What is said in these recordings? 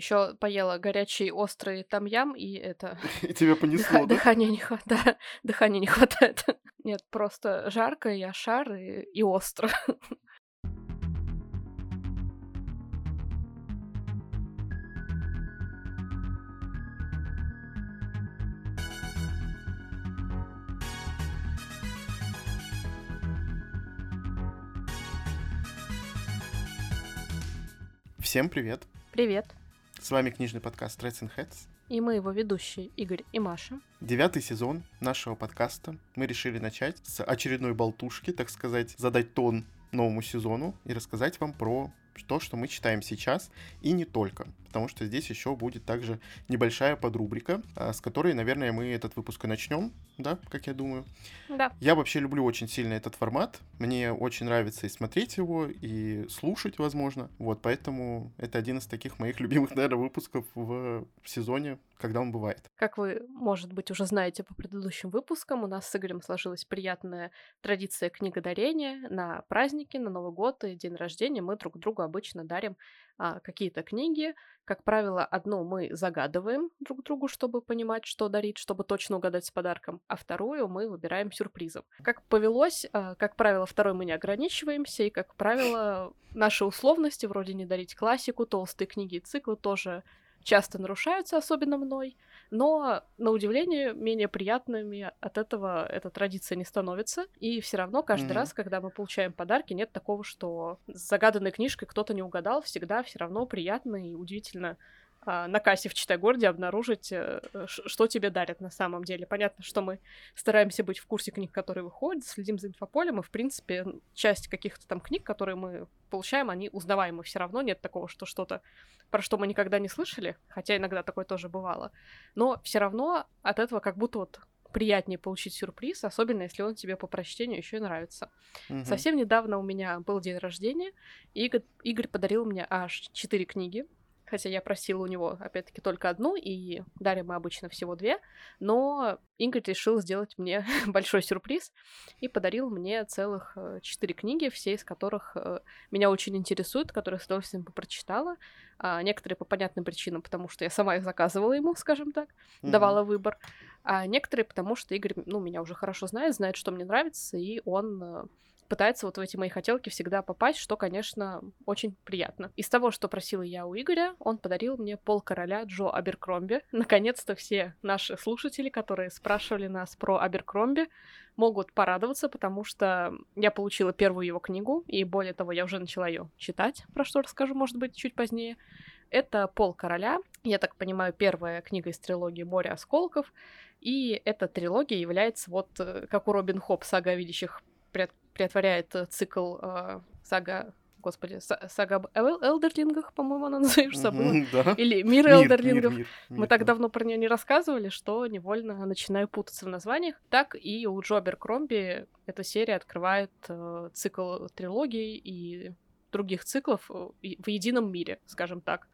Еще поела горячий острый там-ям, и это... И тебя понесло, да? Дыхания не хватает. Нет, просто жарко, я шар и остро. Всем привет! Привет! С вами книжный подкаст Rats in Hats. И мы его ведущие Игорь и Маша. 9-й сезон нашего подкаста. Мы решили начать с очередной болтушки, так сказать, задать тон новому сезону и рассказать вам про то, что мы читаем сейчас, и не только. Потому что здесь еще будет также небольшая подрубрика, с которой, наверное, мы этот выпуск и начнем, да, как я думаю. Да. Я вообще люблю очень сильно этот формат. Мне очень нравится и смотреть его, и слушать, возможно. Вот, поэтому это один из таких моих любимых, наверное, выпусков в сезоне, когда он бывает. Как вы, может быть, уже знаете по предыдущим выпускам, у нас с Игорем сложилась приятная традиция книгодарения. На праздники, на Новый год и день рождения мы друг другу обычно дарим какие-то книги. Как правило, одну мы загадываем друг другу, чтобы понимать, что дарить, чтобы точно угадать с подарком, а вторую мы выбираем сюрпризом. Как повелось, как правило, второй мы не ограничиваемся, и, как правило, наши условности, вроде не дарить классику, толстые книги и циклы, тоже часто нарушаются, особенно мной, но, на удивление, менее приятными от этого эта традиция не становится, и все равно каждый раз, когда мы получаем подарки, нет такого, что с загаданной книжкой кто-то не угадал, всегда все равно приятно и удивительно на кассе в Читай-городе обнаружить, что тебе дарят на самом деле. Понятно, что мы стараемся быть в курсе книг, которые выходят, следим за инфополем, и, в принципе, часть каких-то там книг, которые мы получаем, они узнаваемы. Все равно нет такого, что что-то, про что мы никогда не слышали, хотя иногда такое тоже бывало. Но все равно от этого как будто вот приятнее получить сюрприз, особенно если он тебе по прочтению еще и нравится. Совсем недавно у меня был день рождения, и Игорь подарил мне аж 4 книги. Хотя я просила у него, опять-таки, только одну, и дарим мы обычно всего 2, но Игорь решил сделать мне большой сюрприз и подарил мне целых 4 книги, все из которых меня очень интересуют, которые с удовольствием прочитала. Некоторые по понятным причинам, потому что я сама их заказывала ему, скажем так, давала выбор. А некоторые потому что Игорь, меня уже хорошо знает, что мне нравится, и он пытается вот в эти мои хотелки всегда попасть, что, конечно, очень приятно. Из того, что просила я у Игоря, он подарил мне «Полкороля» Джо Аберкромби. Наконец-то все наши слушатели, которые спрашивали нас про Аберкромби, могут порадоваться, потому что я получила первую его книгу, и более того, я уже начала ее читать, про что расскажу, может быть, чуть позднее. Это «Полкороля», я так понимаю, первая книга из трилогии «Море осколков», и эта трилогия является, вот как у Робин Хобб, «Сага о видящих» преотворяет цикл сага об Элдерлингах, по-моему, она называется, да. Или «Мир Элдерлингов». Мы так давно про нее не рассказывали, что невольно начинаю путаться в названиях. Так и у Джо Аберкромби эта серия открывает цикл трилогий и других циклов в едином мире, скажем так.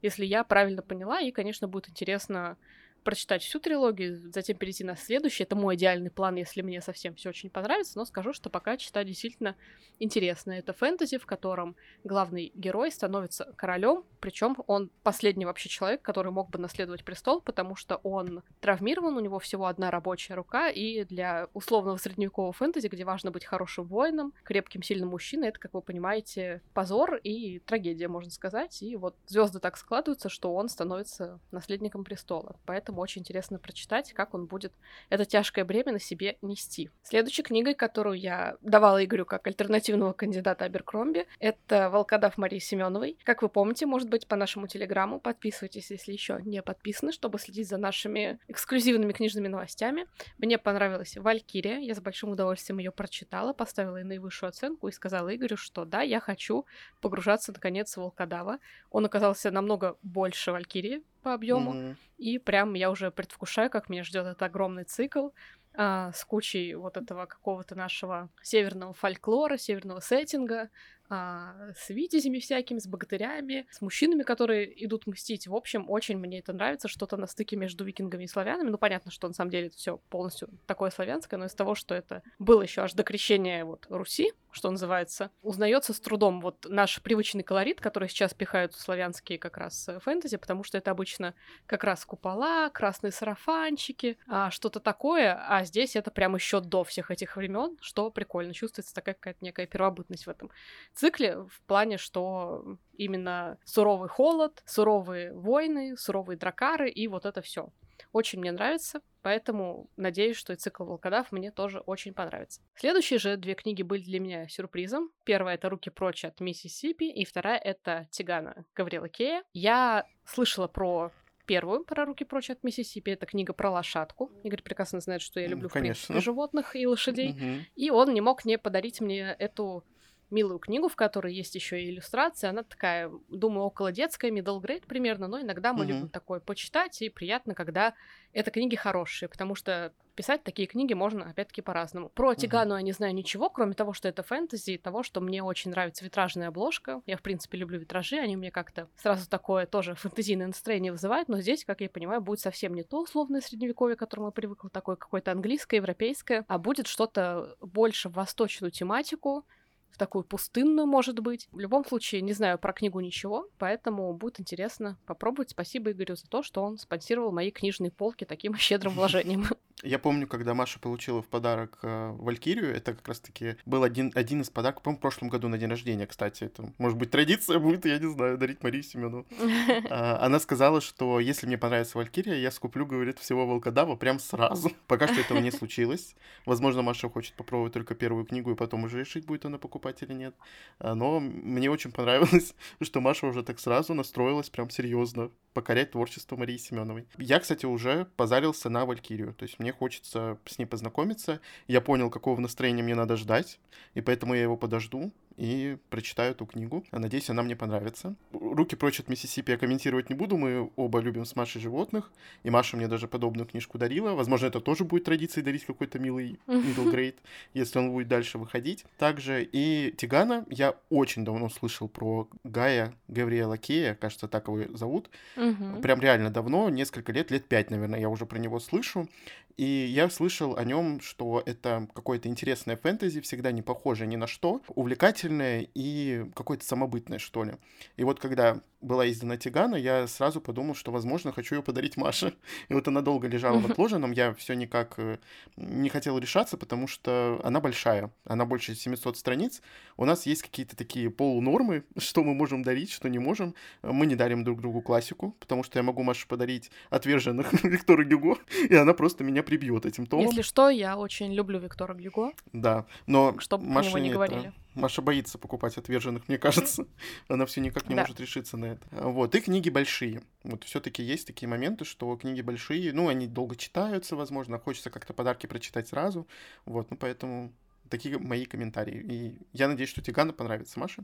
Если я правильно поняла, и, конечно, будет интересно прочитать всю трилогию, затем перейти на следующий. Это мой идеальный план, если мне совсем все очень понравится, но скажу, что пока читать действительно интересно. Это фэнтези, в котором главный герой становится королем, причем он последний вообще человек, который мог бы наследовать престол, потому что он травмирован, у него всего одна рабочая рука, и для условного средневекового фэнтези, где важно быть хорошим воином, крепким, сильным мужчиной, это, как вы понимаете, позор и трагедия, можно сказать, и вот звезды так складываются, что он становится наследником престола, поэтому очень интересно прочитать, как он будет это тяжкое бремя на себе нести. Следующей книгой, которую я давала Игорю как альтернативного кандидата Аберкромби, это «Волкодав» Марии Семёновой. Как вы помните, может быть, по нашему Телеграму, подписывайтесь, если еще не подписаны, чтобы следить за нашими эксклюзивными книжными новостями. Мне понравилась «Валькирия», я с большим удовольствием ее прочитала, поставила ей наивысшую оценку и сказала Игорю, что да, я хочу погружаться наконец в «Волкодава». Он оказался намного больше «Валькирии» по объему, и прям я уже предвкушаю, как меня ждет этот огромный цикл с кучей вот этого какого-то нашего северного фольклора, северного сеттинга, с витязями всякими, с богатырями, с мужчинами, которые идут мстить. В общем, очень мне это нравится, что-то на стыке между викингами и славянами. Ну, понятно, что на самом деле это все полностью такое славянское, но из того, что это было еще аж до крещения вот Руси, что называется, узнается с трудом вот наш привычный колорит, который сейчас пихают в славянские как раз фэнтези, потому что это обычно как раз купола, красные сарафанчики, что-то такое, а здесь это прям еще до всех этих времен, что прикольно, чувствуется такая какая-то некая первобытность в этом цикле, в плане, что именно суровый холод, суровые войны, суровые дракары и вот это все. Очень мне нравится, поэтому надеюсь, что и цикл «Волкодав» мне тоже очень понравится. Следующие же две книги были для меня сюрпризом. Первая — это «Руки прочь» от Миссисипи, и вторая — это «Тигана» Гаврила Кея. Я слышала про первую, про «Руки прочь» от Миссисипи. Это книга про лошадку. Игорь прекрасно знает, что я люблю, конечно, в принципе, животных и лошадей. Угу. И он не мог не подарить мне эту милую книгу, в которой есть еще и иллюстрации. Она такая, думаю, около детская, middle grade примерно, но иногда мы любим такое почитать, и приятно, когда это книги хорошие, потому что писать такие книги можно, опять-таки, по-разному. Про Тигану я не знаю ничего, кроме того, что это фэнтези, и того, что мне очень нравится витражная обложка. Я, в принципе, люблю витражи, они мне как-то сразу такое тоже фэнтезийное настроение вызывают, но здесь, как я понимаю, будет совсем не то условное средневековье, к которому я привыкла, такое какое-то английское, европейское, а будет что-то больше в восточную тематику, в такую пустынную, может быть. В любом случае, не знаю про книгу ничего, поэтому будет интересно попробовать. Спасибо Игорю за то, что он спонсировал мои книжные полки таким щедрым вложением. Я помню, когда Маша получила в подарок Валькирию, это как раз-таки был один из подарков, по-моему, в прошлом году на день рождения, кстати. Это, может быть, традиция будет, я не знаю, дарить Марии Семёнову. Она сказала, что если мне понравится Валькирия, я скуплю, говорит, всего Волкодава прям сразу. Пока что этого не случилось. Возможно, Маша хочет попробовать только первую книгу, и потом уже решить, будет она покупать или нет. Но мне очень понравилось, что Маша уже так сразу настроилась прям серьезно покорять творчество Марии Семёновой. Я, кстати, уже позарился на Валькирию, то есть мне хочется с ней познакомиться. Я понял, какого настроения мне надо ждать, и поэтому я его подожду и прочитаю эту книгу. Надеюсь, она мне понравится. «Руки прочь от Миссисипи» я комментировать не буду. Мы оба любим с Машей животных, и Маша мне даже подобную книжку дарила. Возможно, это тоже будет традицией дарить какой-то милый middle grade, если он будет дальше выходить. Также и Тигана. Я очень давно слышал про Гая Гавриэла Кея, кажется, так его зовут. Прям реально давно, несколько лет 5, наверное, я уже про него слышу. И я слышал о нем, что это какое-то интересное фэнтези, всегда не похожее ни на что, увлекательное и какое-то самобытное, что ли. И вот когда была издана Тигана, я сразу подумал, что, возможно, хочу ее подарить Маше. И вот она долго лежала в отложенном, я все никак не хотел решаться, потому что она большая, она больше 700 страниц. У нас есть какие-то такие полунормы, что мы можем дарить, что не можем. Мы не дарим друг другу классику, потому что я могу Маше подарить «Отверженных» Виктора Гюго, и она просто меня прибьет этим томом. Если что, я очень люблю Виктора Гюго. Да, но чтобы про него не говорили. Маша боится покупать «Отверженных», мне кажется. Она все никак не может решиться на это. Вот, и книги большие. Вот все-таки есть такие моменты, что книги большие, ну, они долго читаются, возможно, хочется как-то подарки прочитать сразу. Вот, ну, поэтому такие мои комментарии. И я надеюсь, что Тигана понравится Маше.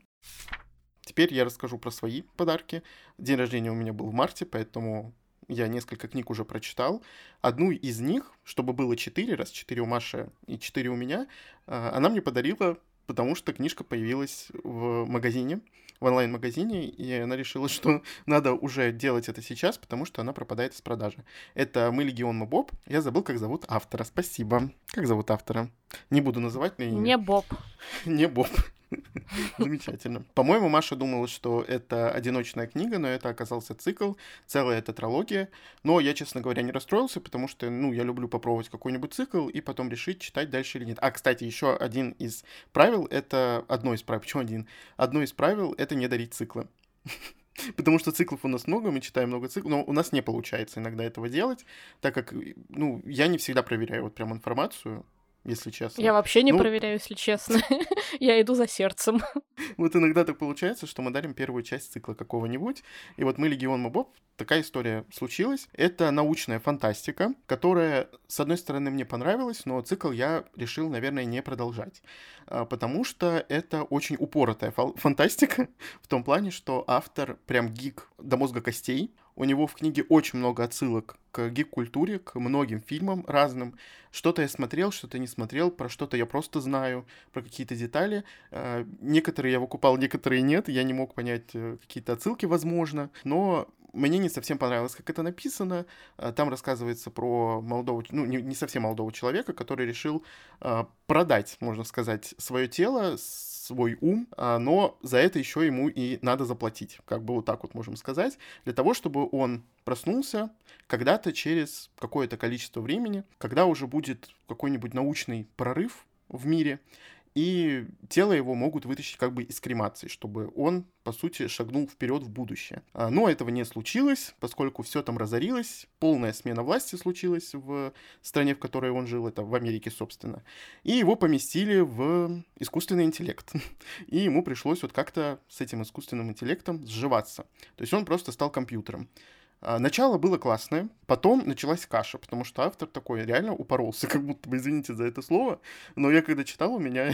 Теперь я расскажу про свои подарки. День рождения у меня был в марте, поэтому я несколько книг уже прочитал. Одну из них, чтобы было 4, раз 4 у Маши и 4 у меня, она мне подарила, потому что книжка появилась в магазине, в онлайн-магазине, и она решила, что надо уже делать это сейчас, потому что она пропадает из продажи. Это «Мы, Легион, мы, Боб». Я забыл, как зовут автора. Спасибо. Как зовут автора? Не буду называть на имя. Не Боб. Не Боб. Замечательно. По-моему, Маша думала, что это одиночная книга, но это оказался цикл, целая тетралогия. Но я, честно говоря, не расстроился, потому что, ну, я люблю попробовать какой-нибудь цикл и потом решить, читать дальше или нет. А, кстати, еще один из правил, это одно из правил, почему один? Одно из правил — это не дарить циклы. Потому что циклов у нас много, мы читаем много циклов, но у нас не получается иногда этого делать, так как, ну, я не всегда проверяю вот прям информацию, если честно. Я вообще не проверяю, если честно. Я иду за сердцем. Вот иногда так получается, что мы дарим первую часть цикла какого-нибудь. И вот «Мы, Легион, мы, Боб», такая история случилась. Это научная фантастика, которая, с одной стороны, мне понравилась, но цикл я решил, наверное, не продолжать. Потому что это очень упоротая фантастика в том плане, что автор прям гик до мозга костей. У него в книге очень много отсылок к гик-культуре, к многим фильмам разным. Что-то я смотрел, что-то не смотрел, про что-то я просто знаю, про какие-то детали. Некоторые я выкупал, некоторые нет, я не мог понять какие-то отсылки, возможно. Но Мне не совсем понравилось, как это написано. Там рассказывается про молодого, не совсем молодого человека, который решил продать, можно сказать, свое тело, свой ум, но за это еще ему и надо заплатить, как бы вот так вот можем сказать, для того, чтобы он проснулся когда-то через какое-то количество времени, когда уже будет какой-нибудь научный прорыв в мире, и тело его могут вытащить как бы из кремации, чтобы он, по сути, шагнул вперед в будущее. Но этого не случилось, поскольку все там разорилось, полная смена власти случилась в стране, в которой он жил, это в Америке, собственно. И его поместили в искусственный интеллект. И ему пришлось вот как-то с этим искусственным интеллектом сживаться. То есть он просто стал компьютером. Начало было классное, потом началась каша, потому что автор такой реально упоролся, как будто бы, извините за это слово, но я когда читал, у меня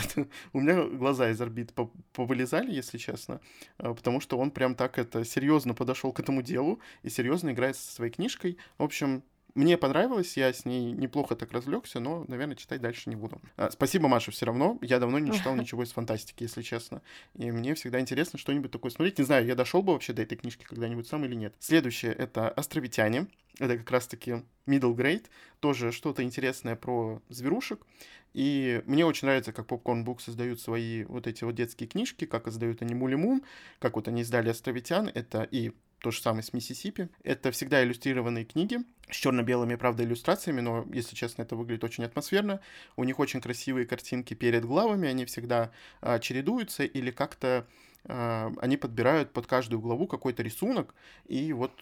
глаза из орбит повылезали, если честно, потому что он прям так это серьезно подошел к этому делу и серьезно играет со своей книжкой. В общем, мне понравилось, я с ней неплохо так развлекся, но, наверное, читать дальше не буду. Спасибо, Маша, все равно. Я давно не читал ничего из фантастики, если честно. И мне всегда интересно что-нибудь такое смотреть. Не знаю, я дошел бы вообще до этой книжки когда-нибудь сам или нет. Следующее — это «Островитяне». Это как раз-таки middle grade. Тоже что-то интересное про зверушек. И мне очень нравится, как Попкорнбук создают свои вот эти вот детские книжки, как издают они «Мулимун», как вот они издали «Островитян». Это и то же самое с «Миссисипи». Это всегда иллюстрированные книги с черно-белыми, правда, иллюстрациями, но, если честно, это выглядит очень атмосферно. У них очень красивые картинки перед главами, они всегда чередуются или как-то они подбирают под каждую главу какой-то рисунок, и вот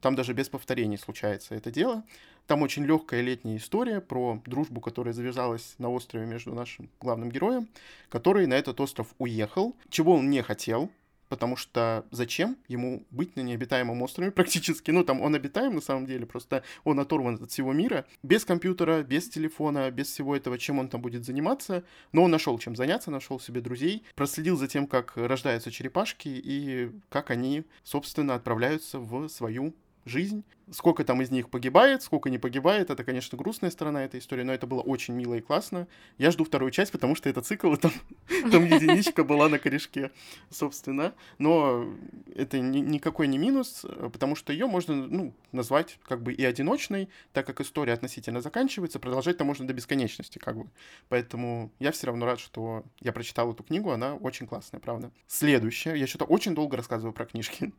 там даже без повторений случается это дело. Там очень легкая летняя история про дружбу, которая завязалась на острове между нашим главным героем, который на этот остров уехал, чего он не хотел, потому что зачем ему быть на необитаемом острове практически? Там он обитаем на самом деле, просто он оторван от всего мира. Без компьютера, без телефона, без всего этого, чем он там будет заниматься. Но он нашел чем заняться, нашел себе друзей, проследил за тем, как рождаются черепашки и как они, собственно, отправляются в свою жизнь. Сколько там из них погибает, сколько не погибает, это, конечно, грустная сторона этой истории, но это было очень мило и классно. Я жду вторую часть, потому что это цикл, и там единичка была на корешке, собственно. Но это никакой не минус, потому что ее можно, назвать как бы и одиночной, так как история относительно заканчивается, продолжать-то можно до бесконечности, как бы. Поэтому я все равно рад, что я прочитал эту книгу, она очень классная, правда. Следующее, я что-то очень долго рассказываю про книжки.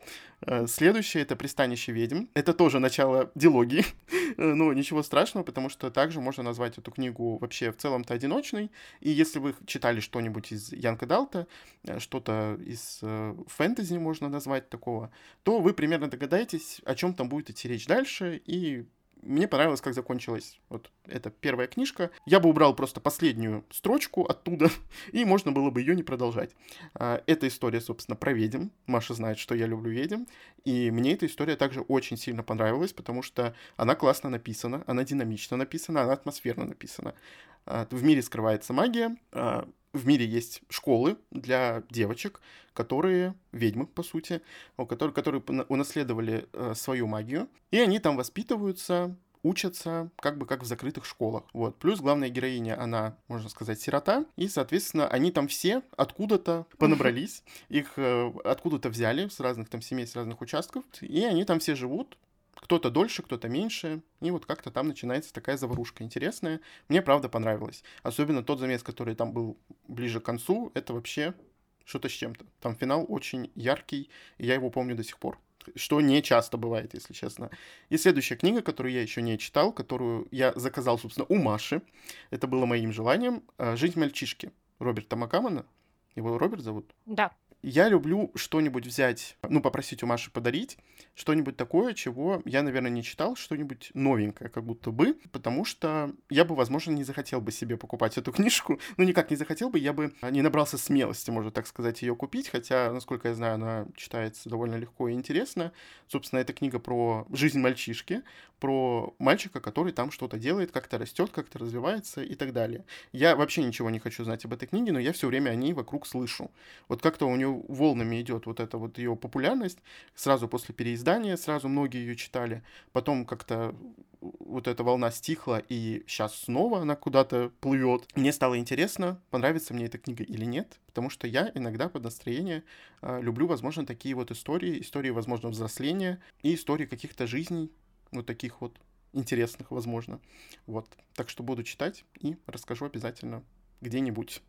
Следующее — это «Пристанище ведьм». Это тоже начало дилогии, но ничего страшного, потому что также можно назвать эту книгу вообще в целом-то одиночной, и если вы читали что-нибудь из Янка Далта, что-то из фэнтези можно назвать такого, то вы примерно догадаетесь, о чем там будет идти речь дальше, и мне понравилось, как закончилась вот эта первая книжка. Я бы убрал просто последнюю строчку оттуда, и можно было бы ее не продолжать. Эта история, собственно, про ведьм. Маша знает, что я люблю ведьм. И мне эта история также очень сильно понравилась, потому что она классно написана, она динамично написана, она атмосферно написана. В мире скрывается магия, в мире есть школы для девочек, которые ведьмы, по сути, которые унаследовали свою магию, и они там воспитываются, учатся как бы как в закрытых школах. Вот. Плюс главная героиня, она, можно сказать, сирота, и, соответственно, они там все откуда-то понабрались, их откуда-то взяли, с разных там семей, с разных участков, и они там все живут, кто-то дольше, кто-то меньше, и вот как-то там начинается такая заварушка интересная. Мне, правда, понравилось. Особенно тот замес, который там был ближе к концу, это вообще что-то с чем-то. Там финал очень яркий, и я его помню до сих пор, что не часто бывает, если честно. И следующая книга, которую я еще не читал, которую я заказал, собственно, у Маши, это было моим желанием, «Жизнь мальчишки» Роберта Маккамона. Его Роберт зовут? Да. Я люблю что-нибудь взять, попросить у Маши подарить, что-нибудь такое, чего я, наверное, не читал, что-нибудь новенькое, как будто бы, потому что я бы, возможно, не захотел бы себе покупать эту книжку, никак не захотел бы, я бы не набрался смелости, можно так сказать, ее купить, хотя, насколько я знаю, она читается довольно легко и интересно. Собственно, эта книга про жизнь мальчишки, про мальчика, который там что-то делает, как-то растет, как-то развивается и так далее. Я вообще ничего не хочу знать об этой книге, но я все время о ней вокруг слышу. Вот как-то у нее волнами идет вот эта вот ее популярность. Сразу после переиздания, сразу многие ее читали. Потом как-то вот эта волна стихла, и сейчас снова она куда-то плывет. Мне стало интересно, понравится мне эта книга или нет, потому что я иногда под настроение люблю, возможно, такие вот истории, возможно, взросления и истории каких-то жизней, вот таких вот интересных, возможно. Вот. Так что буду читать и расскажу обязательно где-нибудь.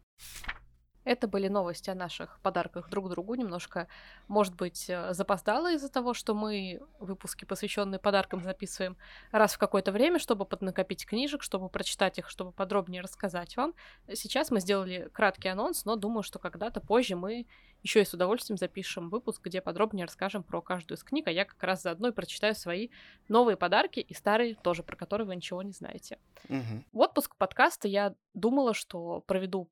Это были новости о наших подарках друг другу, немножко, может быть, запоздало из-за того, что мы выпуски, посвященные подаркам, записываем раз в какое-то время, чтобы поднакопить книжек, чтобы прочитать их, чтобы подробнее рассказать вам. Сейчас мы сделали краткий анонс, но думаю, что когда-то позже мы еще и с удовольствием запишем выпуск, где подробнее расскажем про каждую из книг, а я как раз заодно и прочитаю свои новые подарки и старые тоже, про которые вы ничего не знаете. Угу. В отпуск подкаста я думала, что проведу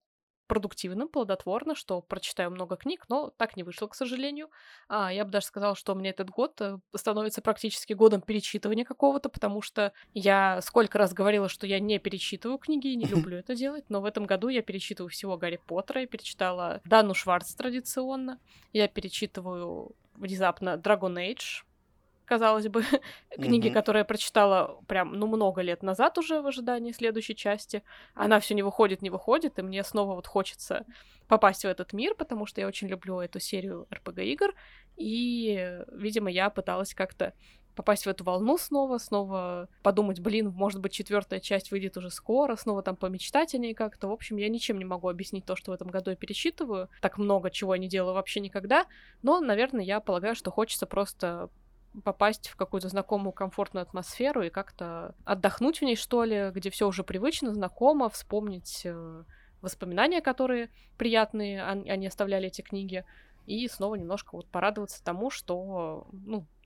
продуктивно, плодотворно, что прочитаю много книг, но так не вышло, к сожалению. Я бы даже сказала, что у меня этот год становится практически годом перечитывания какого-то, потому что я сколько раз говорила, что я не перечитываю книги и не люблю это делать, но в этом году я перечитываю всего Гарри Поттера, я перечитала Данну Шварц традиционно, я перечитываю внезапно Dragon Age, казалось бы, книги, которые я прочитала прям, много лет назад уже в ожидании следующей части. Она все не выходит, и мне снова вот хочется попасть в этот мир, потому что я очень люблю эту серию RPG-игр, и, видимо, я пыталась как-то попасть в эту волну снова подумать, может быть, 4-я часть выйдет уже скоро, снова там помечтать о ней как-то. В общем, я ничем не могу объяснить то, что в этом году я перечитываю. Так много чего я не делаю вообще никогда, но, наверное, я полагаю, что хочется просто попасть в какую-то знакомую комфортную атмосферу и как-то отдохнуть в ней, что ли, где все уже привычно, знакомо, вспомнить воспоминания, которые приятные, они оставляли эти книги, и снова немножко вот порадоваться тому, что,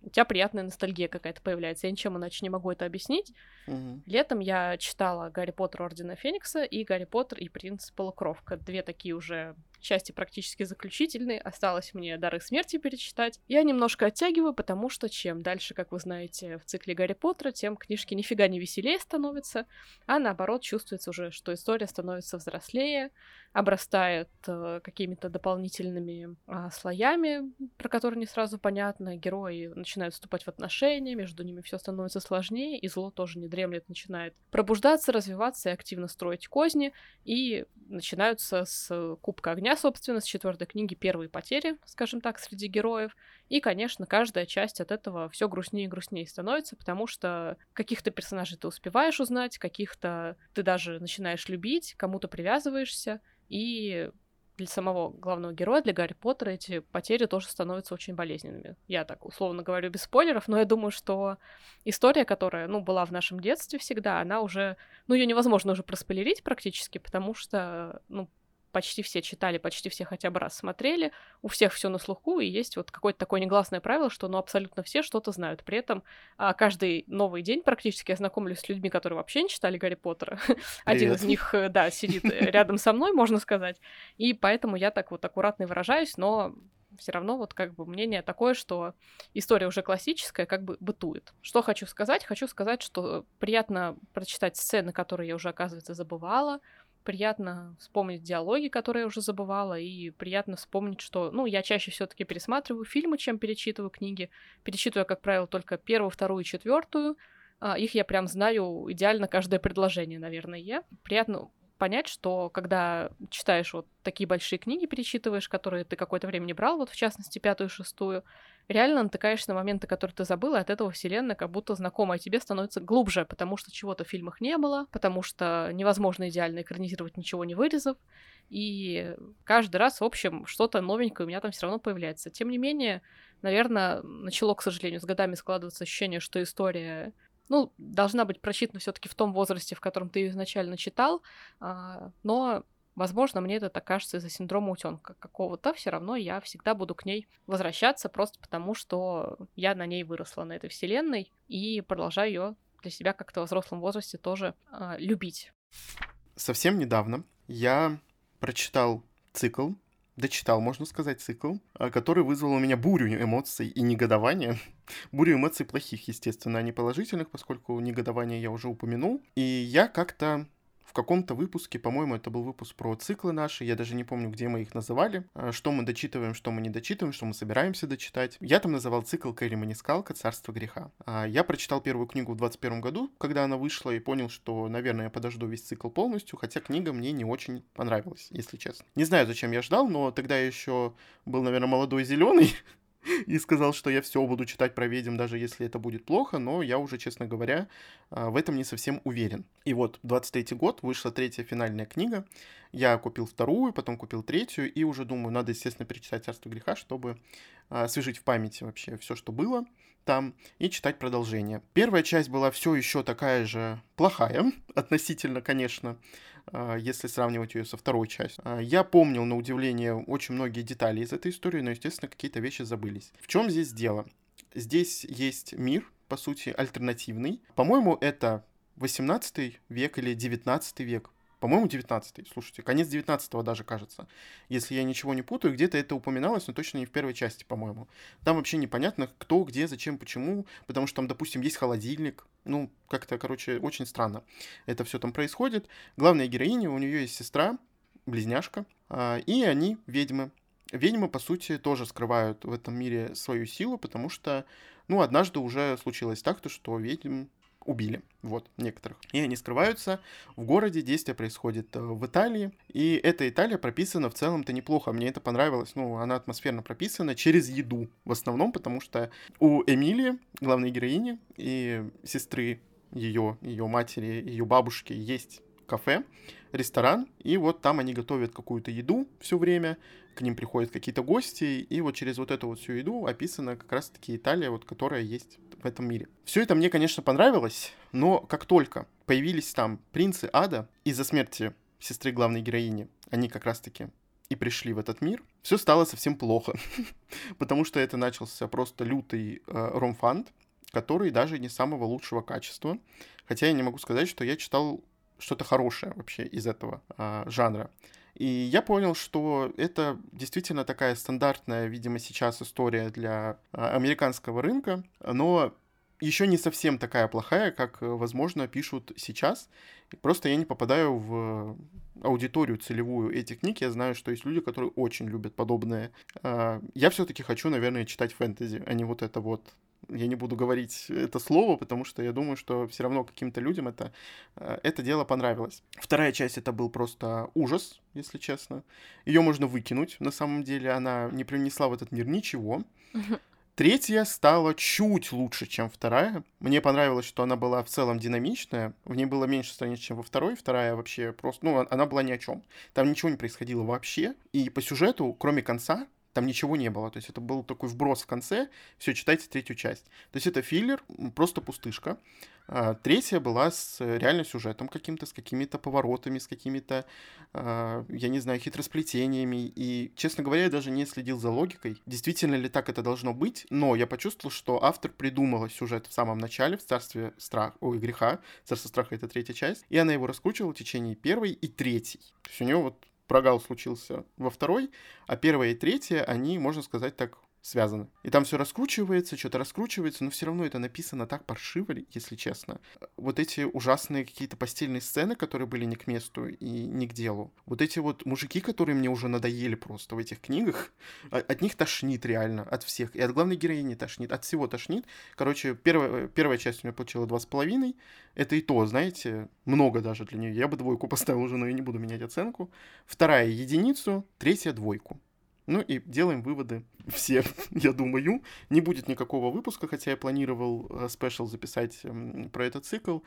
у тебя приятная ностальгия какая-то появляется. Я ничем иначе не могу это объяснить. Mm-hmm. Летом я читала «Гарри Поттер. Ордена Феникса» и «Гарри Поттер. И принц полукровка». Две такие уже части практически заключительные. Осталось мне «Дары смерти» перечитать. Я немножко оттягиваю, потому что чем дальше, как вы знаете, в цикле Гарри Поттера, тем книжки нифига не веселее становятся, а наоборот чувствуется уже, что история становится взрослее, обрастает какими-то дополнительными слоями, про которые не сразу понятно. Герои начинают вступать в отношения, между ними все становится сложнее, и зло тоже не дремлет, начинает пробуждаться, развиваться и активно строить козни, и начинаются с Кубка огня, собственно, с 4-й книги первые потери, скажем так, среди героев, и, конечно, каждая часть от этого все грустнее и грустнее становится, потому что каких-то персонажей ты успеваешь узнать, каких-то ты даже начинаешь любить, кому-то привязываешься, и для самого главного героя, для Гарри Поттера, эти потери тоже становятся очень болезненными. Я так условно говорю без спойлеров, но я думаю, что история, которая, была в нашем детстве всегда, она уже, ее невозможно уже проспойлерить практически, потому что, почти все читали, почти все хотя бы раз смотрели, у всех все на слуху, и есть вот какое-то такое негласное правило, что, абсолютно все что-то знают. При этом каждый новый день практически я знакомлюсь с людьми, которые вообще не читали Гарри Поттера. Привет. Один из них, да, сидит рядом со мной, можно сказать, и поэтому я так вот аккуратно выражаюсь, но все равно вот как бы мнение такое, что история уже классическая, как бы бытует. Что хочу сказать? Хочу сказать, что приятно прочитать сцены, которые я уже, оказывается, забывала, приятно вспомнить диалоги, которые я уже забывала, и приятно вспомнить, что, я чаще все-таки пересматриваю фильмы, чем перечитываю книги. Перечитываю, как правило, только 1-ю, 2-ю и 4-ю. Их я прям знаю идеально каждое предложение, наверное. Приятно понять, что когда читаешь вот такие большие книги, перечитываешь, которые ты какое-то время не брал, вот в частности 5-ю и 6-ю, реально натыкаешься на моменты, которые ты забыл, и от этого вселенная как будто знакомая тебе становится глубже, потому что чего-то в фильмах не было, потому что невозможно идеально экранизировать, ничего не вырезав, и каждый раз, в общем, что-то новенькое у меня там все равно появляется. Тем не менее, наверное, начало, к сожалению, с годами складываться ощущение, что история должна быть прочитана все-таки в том возрасте, в котором ты ее изначально читал, но, возможно, мне это так кажется из-за синдрома утенка какого-то, все равно я всегда буду к ней возвращаться, просто потому что я на ней выросла, на этой вселенной, и продолжаю ее для себя как-то во взрослом возрасте тоже любить. Совсем недавно я прочитал цикл, который вызвал у меня бурю эмоций и негодования. Бурю эмоций плохих, естественно, а не положительных, поскольку негодование я уже упомянул. И я как-то в каком-то выпуске, по-моему, это был выпуск про циклы наши, я даже не помню, где мы их называли, что мы дочитываем, что мы не дочитываем, что мы собираемся дочитать. Я там называл цикл Керри Манискалка «Царство греха». Я прочитал первую книгу в 2021 году, когда она вышла, и понял, что, наверное, я подожду весь цикл полностью, хотя книга мне не очень понравилась, если честно. Не знаю, зачем я ждал, но тогда я еще был, наверное, молодой зеленый, и сказал, что я все буду читать про ведьм, даже если это будет плохо, но я уже, честно говоря, в этом не совсем уверен. И вот, 23-й год, вышла третья финальная книга, я купил вторую, потом купил третью, и уже думаю, надо, естественно, перечитать «Царство греха», чтобы освежить в памяти вообще все, что было там, и читать продолжение. Первая часть была все еще такая же плохая, относительно, конечно, если сравнивать ее со второй частью. Я помнил, на удивление, очень многие детали из этой истории, но, естественно, какие-то вещи забылись. В чем здесь дело? Здесь есть мир, по сути, альтернативный. По-моему, это 18 век или 19 век. По-моему, 19-й, слушайте, конец 19-го даже, кажется. Если я ничего не путаю, где-то это упоминалось, но точно не в первой части, по-моему. Там вообще непонятно, кто, где, зачем, почему, потому что там, допустим, есть холодильник. Ну, как-то, короче, очень странно это все там происходит. Главная героиня, у нее есть сестра, близняшка, и они ведьмы. Ведьмы, по сути, тоже скрывают в этом мире свою силу, потому что, ну, однажды уже случилось так, что ведьм убили, вот, некоторых. И они скрываются. В городе действие происходит в Италии. И эта Италия прописана в целом-то неплохо. Мне это понравилось. Ну, она атмосферно прописана через еду в основном, потому что у Эмилии, главной героини, и сестры ее матери, ее бабушки есть кафе, ресторан, и вот там они готовят какую-то еду все время, к ним приходят какие-то гости, и вот через вот эту вот всю еду описана как раз-таки Италия, вот которая есть в этом мире. Все это мне, конечно, понравилось, но как только появились там принцы ада, из-за смерти сестры главной героини, они как раз-таки и пришли в этот мир, все стало совсем плохо, потому что это начался просто лютый ромфант, который даже не самого лучшего качества, хотя я не могу сказать, что я читал что-то хорошее вообще из этого жанра. И я понял, что это действительно такая стандартная, видимо, сейчас история для американского рынка, но еще не совсем такая плохая, как, возможно, пишут сейчас. Просто я не попадаю в аудиторию целевую этих книг. Я знаю, что есть люди, которые очень любят подобное. Я все-таки хочу, наверное, читать фэнтези, а не вот это вот. Я не буду говорить это слово, потому что я думаю, что все равно каким-то людям это дело понравилось. Вторая часть — это был просто ужас, если честно. Ее можно выкинуть, на самом деле. Она не принесла в этот мир ничего. Третья стала чуть лучше, чем вторая. Мне понравилось, что она была в целом динамичная. В ней было меньше страниц, чем во второй. Вторая вообще просто... Ну, она была ни о чем. Там ничего не происходило вообще. И по сюжету, кроме конца, там ничего не было, то есть это был такой вброс в конце, все, читайте третью часть. То есть это филлер, просто пустышка. Третья была с реально сюжетом каким-то, с какими-то поворотами, с какими-то, я не знаю, хитросплетениями. И, честно говоря, я даже не следил за логикой, действительно ли так это должно быть, но я почувствовал, что автор придумала сюжет в самом начале, в «Царстве страха», ой, «Греха», «Царство страха» — это третья часть, и она его раскручивала в течение первой и третьей. То есть у него вот прогал случился во второй, а первая и третья, они, можно сказать, так связаны. И там все раскручивается, что-то раскручивается, но все равно это написано так паршиво, если честно. Вот эти ужасные какие-то постельные сцены, которые были не к месту и не к делу. Вот эти вот мужики, которые мне уже надоели просто в этих книгах, от них тошнит реально, от всех. И от главной героини тошнит, от всего тошнит. Короче, первая часть у меня получила 2,5. Это и то, знаете, много даже для нее. Я бы двойку поставил уже, но я не буду менять оценку. Вторая — 1, третья — 2. Ну и делаем выводы все, я думаю. Не будет никакого выпуска, хотя я планировал спешл записать про этот цикл.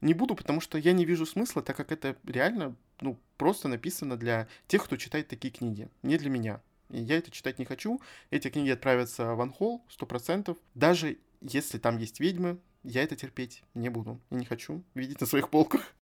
Не буду, потому что я не вижу смысла, так как это реально, ну, просто написано для тех, кто читает такие книги. Не для меня. И я это читать не хочу. Эти книги отправятся в анхол 100%. Даже если там есть ведьмы, я это терпеть не буду. И не хочу видеть на своих полках.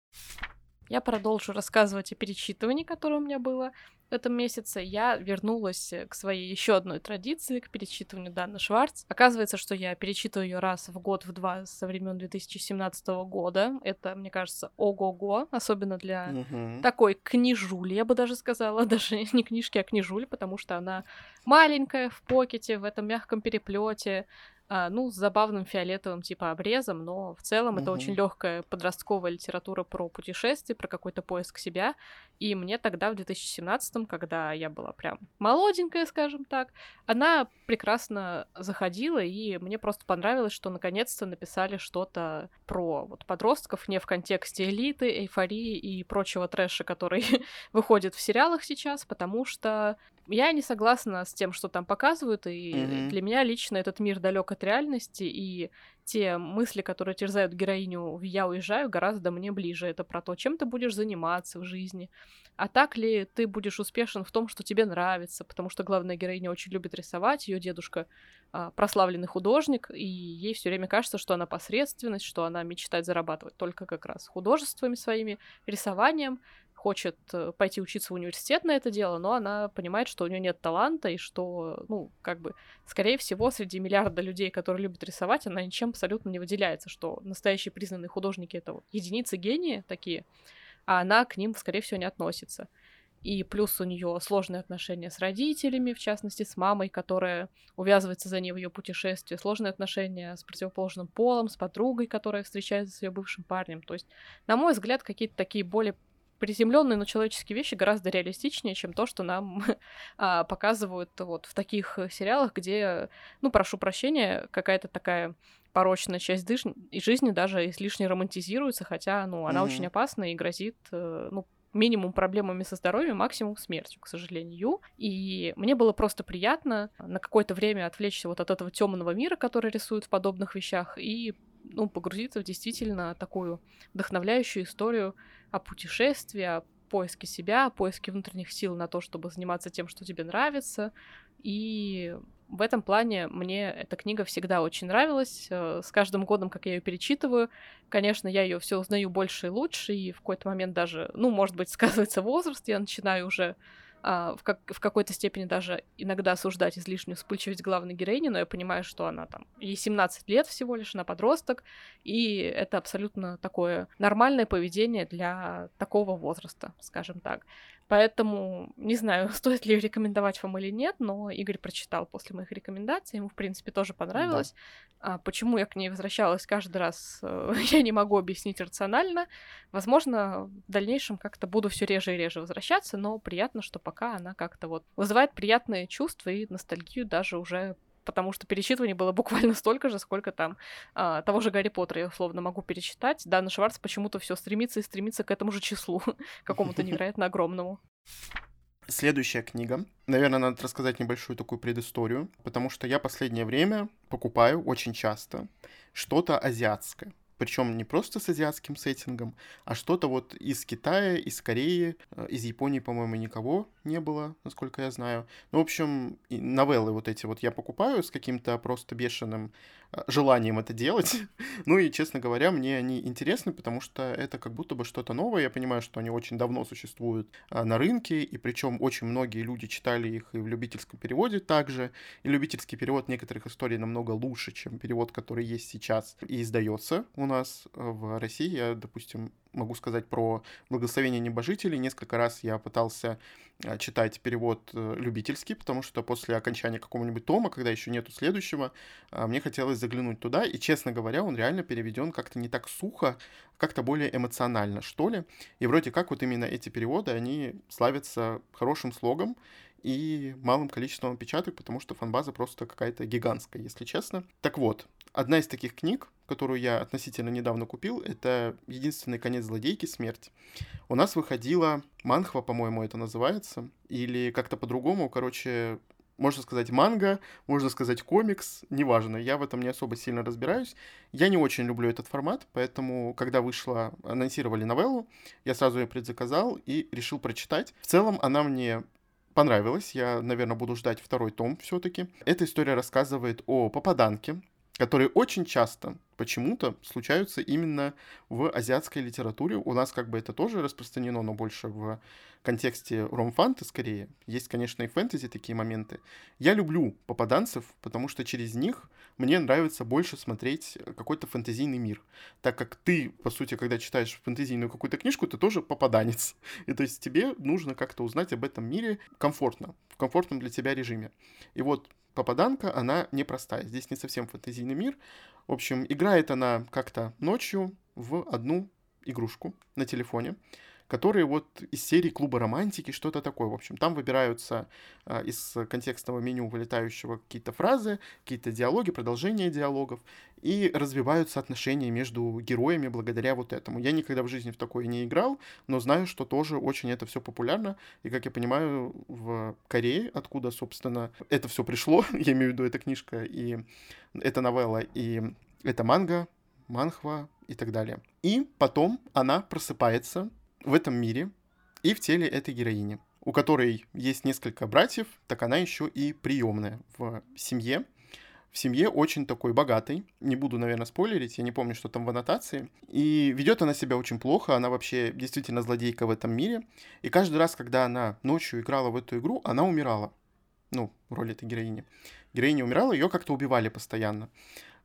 Я продолжу рассказывать о перечитывании, которое у меня было в этом месяце. Я вернулась к своей еще одной традиции, к перечитыванию Даны Шварц. Оказывается, что я перечитываю ее раз в год, в два со времен 2017 года. Это, мне кажется, ого-го, особенно для такой книжули, я бы даже сказала. Даже не книжки, а книжуль, потому что она маленькая, в покете, в этом мягком переплете. ну, с забавным фиолетовым типа обрезом, но в целом это очень легкая подростковая литература про путешествия, про какой-то поиск себя, и мне тогда, в 2017-м, когда я была прям молоденькая, скажем так, она прекрасно заходила, и мне просто понравилось, что наконец-то написали что-то про вот подростков, не в контексте элиты, эйфории и прочего трэша, который выходит в сериалах сейчас, потому что я не согласна с тем, что там показывают, и для меня лично этот мир далек от реальности, и те мысли, которые терзают героиню в «Я уезжаю», гораздо мне ближе. Это про то, чем ты будешь заниматься в жизни, а так ли ты будешь успешен в том, что тебе нравится, потому что главная героиня очень любит рисовать, ее дедушка прославленный художник, и ей все время кажется, что она посредственность, что она мечтает зарабатывать только как раз художествами своими, рисованием, хочет пойти учиться в университет на это дело, но она понимает, что у нее нет таланта, и что, ну, как бы, скорее всего, среди миллиарда людей, которые любят рисовать, она ничем абсолютно не выделяется, что настоящие признанные художники — это вот единицы гения такие, а она к ним, скорее всего, не относится. И плюс у нее сложные отношения с родителями, в частности, с мамой, которая увязывается за ней в ее путешествие, сложные отношения с противоположным полом, с подругой, которая встречается с ее бывшим парнем. То есть, на мой взгляд, какие-то такие более приземленные, но человеческие вещи гораздо реалистичнее, чем то, что нам показывают вот в таких сериалах, где, ну, прошу прощения, какая-то такая порочная часть жизни даже излишне романтизируется, хотя, ну, она очень опасна и грозит, ну, минимум проблемами со здоровьем, максимум смертью, к сожалению. И мне было просто приятно на какое-то время отвлечься вот от этого темного мира, который рисует в подобных вещах, и, ну, погрузиться в действительно такую вдохновляющую историю о путешествии, о поиске себя, о поиске внутренних сил на то, чтобы заниматься тем, что тебе нравится. И в этом плане мне эта книга всегда очень нравилась. С каждым годом, как я ее перечитываю, конечно, я ее все узнаю больше и лучше, и в какой-то момент даже, ну, может быть, сказывается возраст, я начинаю уже в какой-то степени даже иногда осуждать излишнюю вспыльчивость главной героини, но я понимаю, что она там, ей 17 лет всего лишь, она подросток, и это абсолютно такое нормальное поведение для такого возраста, скажем так. Поэтому не знаю, стоит ли рекомендовать вам или нет, но Игорь прочитал после моих рекомендаций, ему, в принципе, тоже понравилось. Да. А почему я к ней возвращалась каждый раз, я не могу объяснить рационально. Возможно, в дальнейшем как-то буду все реже и реже возвращаться, но приятно, что пока она как-то вот вызывает приятные чувства и ностальгию даже уже, потому что перечитывание было буквально столько же, сколько там того же Гарри Поттера я условно могу перечитать. Дана Шварц почему-то все стремится и стремится к этому же числу, какому-то невероятно огромному. Следующая книга. Наверное, надо рассказать небольшую такую предысторию, потому что я последнее время покупаю очень часто что-то азиатское. Причем не просто с азиатским сеттингом, а что-то вот из Китая, из Кореи, из Японии, по-моему, никого не было, насколько я знаю. Ну, в общем, новеллы вот эти вот я покупаю с каким-то просто бешеным желанием это делать. Ну и, честно говоря, мне они интересны, потому что это как будто бы что-то новое. Я понимаю, что они очень давно существуют на рынке, и причем очень многие люди читали их и в любительском переводе также. И любительский перевод некоторых историй намного лучше, чем перевод, который есть сейчас и издается у нас в России. Я, допустим, могу сказать про «Благословение небожителей». Несколько раз я пытался читать перевод любительский, потому что после окончания какого-нибудь тома, когда еще нету следующего, мне хотелось заглянуть туда, и, честно говоря, он реально переведен как-то не так сухо, как-то более эмоционально, что ли. И вроде как вот именно эти переводы, они славятся хорошим слогом и малым количеством печаток, потому что фанбаза просто какая-то гигантская, если честно. Так вот, одна из таких книг, которую я относительно недавно купил, это «Единственный конец злодейки. Смерть». У нас выходила манхва, по-моему, это называется, или как-то по-другому, короче, можно сказать манга, можно сказать комикс, неважно, я в этом не особо сильно разбираюсь. Я не очень люблю этот формат, поэтому, когда вышла, анонсировали новеллу, я сразу ее предзаказал и решил прочитать. В целом она мне понравилась, я, наверное, буду ждать второй том все-таки. Эта история рассказывает о попаданке, которые очень часто почему-то случаются именно в азиатской литературе. У нас как бы это тоже распространено, но больше в контексте ром-фанты скорее. Есть, конечно, и фэнтези такие моменты. Я люблю попаданцев, потому что через них мне нравится больше смотреть какой-то фэнтезийный мир. Так как ты, по сути, когда читаешь фэнтезийную какую-то книжку, ты тоже попаданец. И то есть тебе нужно как-то узнать об этом мире комфортно, в комфортном для тебя режиме. И вот попаданка, она непростая. Здесь не совсем фэнтезийный мир. В общем, играет она как-то ночью в одну игрушку на телефоне, которые вот из серии «Клуба романтики», что-то такое. В общем, там выбираются из контекстного меню вылетающего какие-то фразы, какие-то диалоги, продолжения диалогов, и развиваются отношения между героями благодаря вот этому. Я никогда в жизни в такое не играл, но знаю, что тоже очень это все популярно. И, как я понимаю, в Корее, откуда, собственно, это все пришло, я имею в виду, эта книжка, и эта новелла, и эта манга, манхва и так далее. И потом она просыпается в этом мире и в теле этой героини, у которой есть несколько братьев, так она еще и приемная в семье. В семье очень такой богатой, не буду, наверное, спойлерить, я не помню, что там в аннотации. И ведет она себя очень плохо, она вообще действительно злодейка в этом мире. И каждый раз, когда она ночью играла в эту игру, она умирала. Ну, роль этой героини. Героиня умирала, ее как-то убивали постоянно.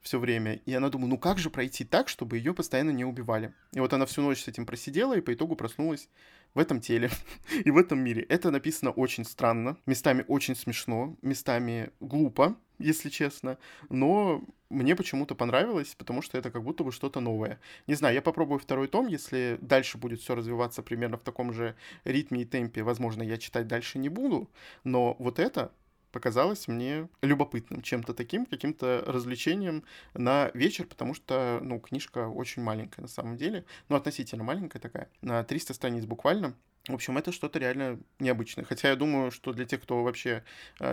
Все время. И она думала, ну как же пройти так, чтобы ее постоянно не убивали. И вот она всю ночь с этим просидела и по итогу проснулась в этом теле и в этом мире. Это написано очень странно, местами очень смешно, местами глупо, если честно. Но мне почему-то понравилось, потому что это как будто бы что-то новое. Не знаю, я попробую второй том, если дальше будет все развиваться примерно в таком же ритме и темпе. Возможно, я читать дальше не буду, но вот это показалось мне любопытным, чем-то таким, каким-то развлечением на вечер, потому что, ну, книжка очень маленькая на самом деле, ну, относительно маленькая такая, на 300 страниц буквально. В общем, это что-то реально необычное. Хотя я думаю, что для тех, кто вообще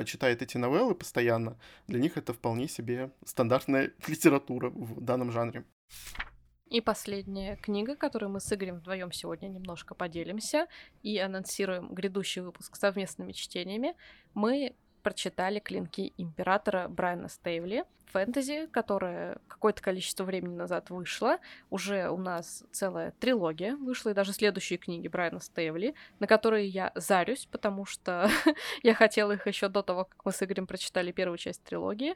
читает эти новеллы постоянно, для них это вполне себе стандартная литература в данном жанре. И последняя книга, которую мы с Игорем вдвоем сегодня немножко поделимся и анонсируем грядущий выпуск совместными чтениями, мы прочитали «Клинки императора» Брайана Стейвли, фэнтези, которая какое-то количество времени назад вышла. Уже у нас целая трилогия вышла, и даже следующие книги Брайана Стейвли, на которые я зарюсь, потому что я хотела их еще до того, как мы с Игорем прочитали первую часть трилогии,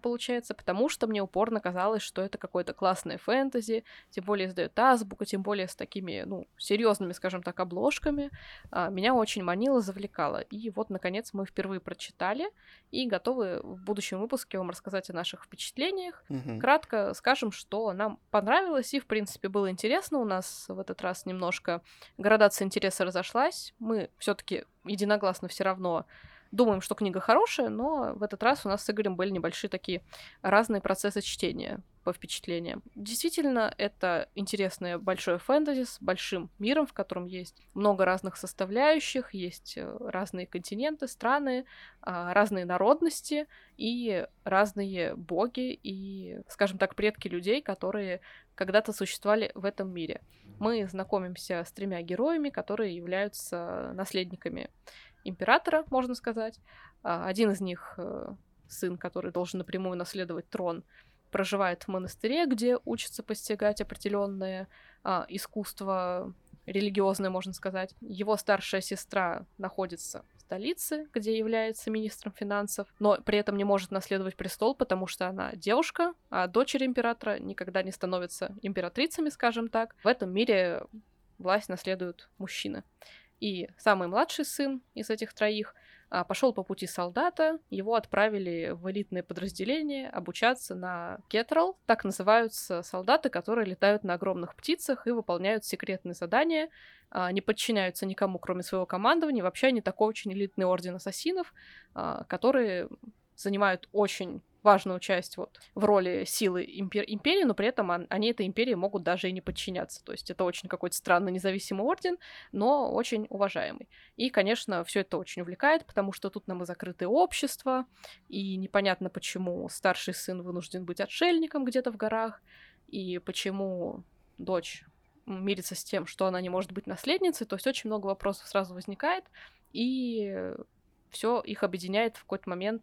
получается, потому что мне упорно казалось, что это какое-то классное фэнтези, тем более издает Азбука, тем более с такими, ну, серьезными, скажем так, обложками. Меня очень манило, завлекало. И вот, наконец, мы впервые прочитали и готовы в будущем выпуске вам рассказать о наших впечатлениях. Угу. Кратко скажем, что нам понравилось и, в принципе, было интересно. У нас в этот раз немножко градация интереса разошлась. Мы все-таки единогласно все равно думаем, что книга хорошая, но в этот раз у нас с Игорем были небольшие такие разные процессы чтения по впечатлениям. Действительно, это интересное большое фэнтези с большим миром, в котором есть много разных составляющих, есть разные континенты, страны, разные народности и разные боги и, скажем так, предки людей, которые когда-то существовали в этом мире. Мы знакомимся с тремя героями, которые являются наследниками императора, можно сказать. Один из них, сын, который должен напрямую наследовать трон, проживает в монастыре, где учится постигать определенные искусства религиозные, можно сказать. Его старшая сестра находится в столице, где является министром финансов, но при этом не может наследовать престол, потому что она девушка, а дочери императора никогда не становятся императрицами, скажем так. В этом мире власть наследуют мужчины. И самый младший сын из этих троих пошел по пути солдата, его отправили в элитное подразделение обучаться на кетрал. Так называются солдаты, которые летают на огромных птицах и выполняют секретные задания, не подчиняются никому, кроме своего командования. Вообще они такой очень элитный орден ассасинов, которые занимают очень важную часть вот в роли силы империи, но при этом они этой империи могут даже и не подчиняться. То есть это очень какой-то странный независимый орден, но очень уважаемый. И, конечно, все это очень увлекает, потому что тут нам и закрытое общество, и непонятно, почему старший сын вынужден быть отшельником где-то в горах, и почему дочь мирится с тем, что она не может быть наследницей. То есть очень много вопросов сразу возникает, и все их объединяет в какой-то момент,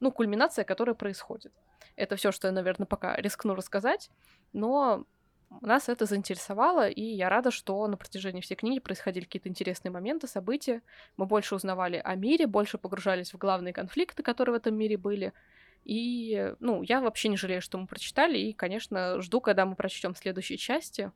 ну, кульминация, которая происходит. Это все, что я, наверное, пока рискну рассказать, но нас это заинтересовало, и я рада, что на протяжении всей книги происходили какие-то интересные моменты, события. Мы больше узнавали о мире, больше погружались в главные конфликты, которые в этом мире были. И, ну, я вообще не жалею, что мы прочитали, и, конечно, жду, когда мы прочтем следующие части.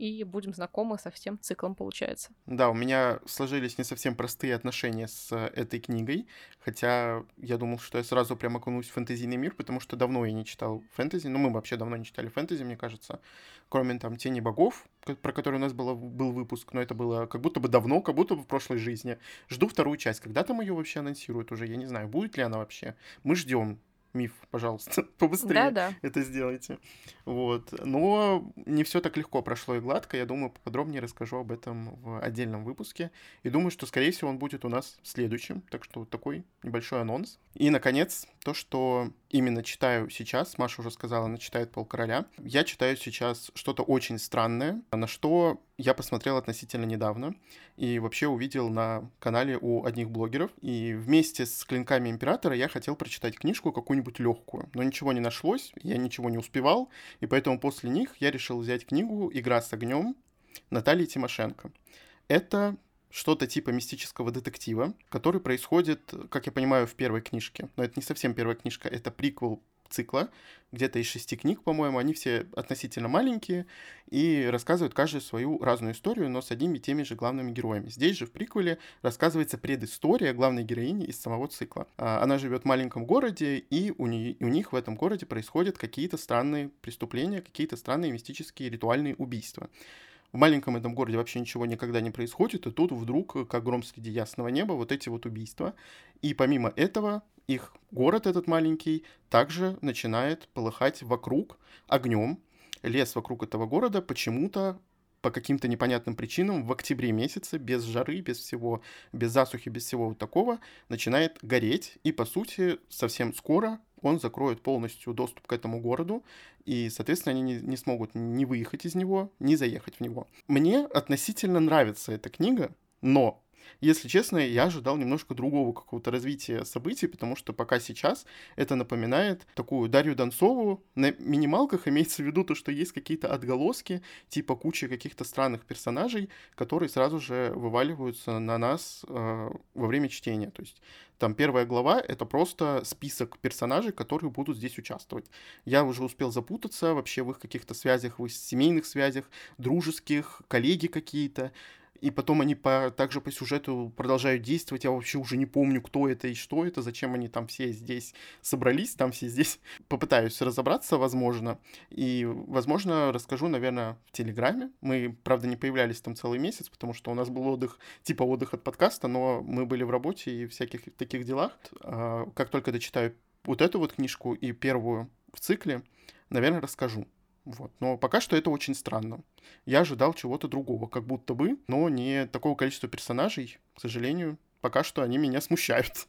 и будем знакомы со всем циклом, получается. Да, у меня сложились не совсем простые отношения с этой книгой, хотя я думал, что я сразу прям окунусь в фэнтезийный мир, потому что давно я не читал фэнтези, ну, мы вообще давно не читали фэнтези, мне кажется, кроме там «Тени богов», про который у нас был выпуск, но это было как будто бы давно, как будто бы в прошлой жизни. Жду вторую часть, когда там ее вообще анонсируют уже, я не знаю, будет ли она вообще. Мы ждем. Миф, пожалуйста, побыстрее это сделайте. Вот. Но не все так легко прошло и гладко. Я думаю, поподробнее расскажу об этом в отдельном выпуске. И думаю, что, скорее всего, он будет у нас следующим. Так что вот такой небольшой анонс. И, наконец, то, что именно читаю сейчас. Маша уже сказала, она читает «Полкороля». Я читаю сейчас что-то очень странное, на что я посмотрел относительно недавно и вообще увидел на канале у одних блогеров. И вместе с «Клинками императора» я хотел прочитать книжку какую-нибудь легкую, но ничего не нашлось, я ничего не успевал, и поэтому после них я решил взять книгу «Игра с огнем» Натальи Тимошенко. Это что-то типа мистического детектива, который происходит, как я понимаю, в первой книжке. Но это не совсем первая книжка, это приквел цикла, где-то из 6 книг, по-моему, они все относительно маленькие и рассказывают каждую свою разную историю, но с одними и теми же главными героями. Здесь же в приквеле рассказывается предыстория главной героини из самого цикла. Она живет в маленьком городе, и у них в этом городе происходят какие-то странные преступления, какие-то странные мистические ритуальные убийства. В маленьком этом городе вообще ничего никогда не происходит, и тут вдруг, как гром среди ясного неба, вот эти вот убийства. И помимо этого, их город этот маленький также начинает полыхать вокруг огнем. Лес вокруг этого города почему-то, по каким-то непонятным причинам, в октябре месяце, без жары, без всего, без засухи, без всего вот такого, начинает гореть. И, по сути, совсем скоро он закроет полностью доступ к этому городу, и, соответственно, они не смогут ни выехать из него, ни заехать в него. Мне относительно нравится эта книга, но, если честно, я ожидал немножко другого какого-то развития событий, потому что пока сейчас это напоминает такую Дарью Донцову. На минималках имеется в виду то, что есть какие-то отголоски, типа кучи каких-то странных персонажей, которые сразу же вываливаются на нас во время чтения. То есть там первая глава — это просто список персонажей, которые будут здесь участвовать. Я уже успел запутаться вообще в их каких-то связях, в их семейных связях, дружеских, коллеги какие-то. И потом они также по сюжету продолжают действовать. Я вообще уже не помню, кто это и что это, зачем они там все здесь собрались, там все здесь. Попытаюсь разобраться, возможно. И, возможно, расскажу, наверное, в Телеграме. Мы, правда, не появлялись там целый месяц, потому что у нас был отдых, типа отдых от подкаста, но мы были в работе и всяких таких делах. Как только дочитаю вот эту вот книжку и первую в цикле, наверное, расскажу. Вот. Но пока что это очень странно. Я ожидал чего-то другого, как будто бы, но не такого количества персонажей. К сожалению, пока что они меня смущают.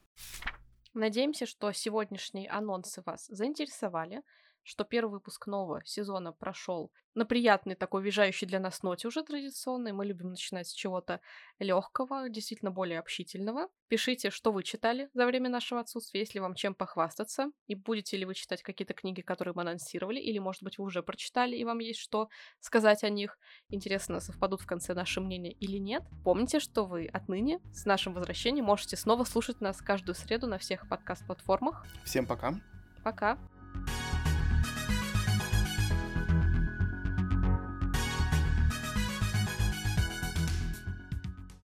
Надеемся, что сегодняшние анонсы вас заинтересовали, что первый выпуск нового сезона прошел на приятной такой визжающей для нас ноте уже традиционной. Мы любим начинать с чего-то легкого, действительно более общительного. Пишите, что вы читали за время нашего отсутствия, если вам чем похвастаться, и будете ли вы читать какие-то книги, которые мы анонсировали, или, может быть, вы уже прочитали, и вам есть что сказать о них. Интересно, совпадут в конце наши мнения или нет. Помните, что вы отныне с нашим возвращением можете снова слушать нас каждую среду на всех подкаст-платформах. Всем пока! Пока!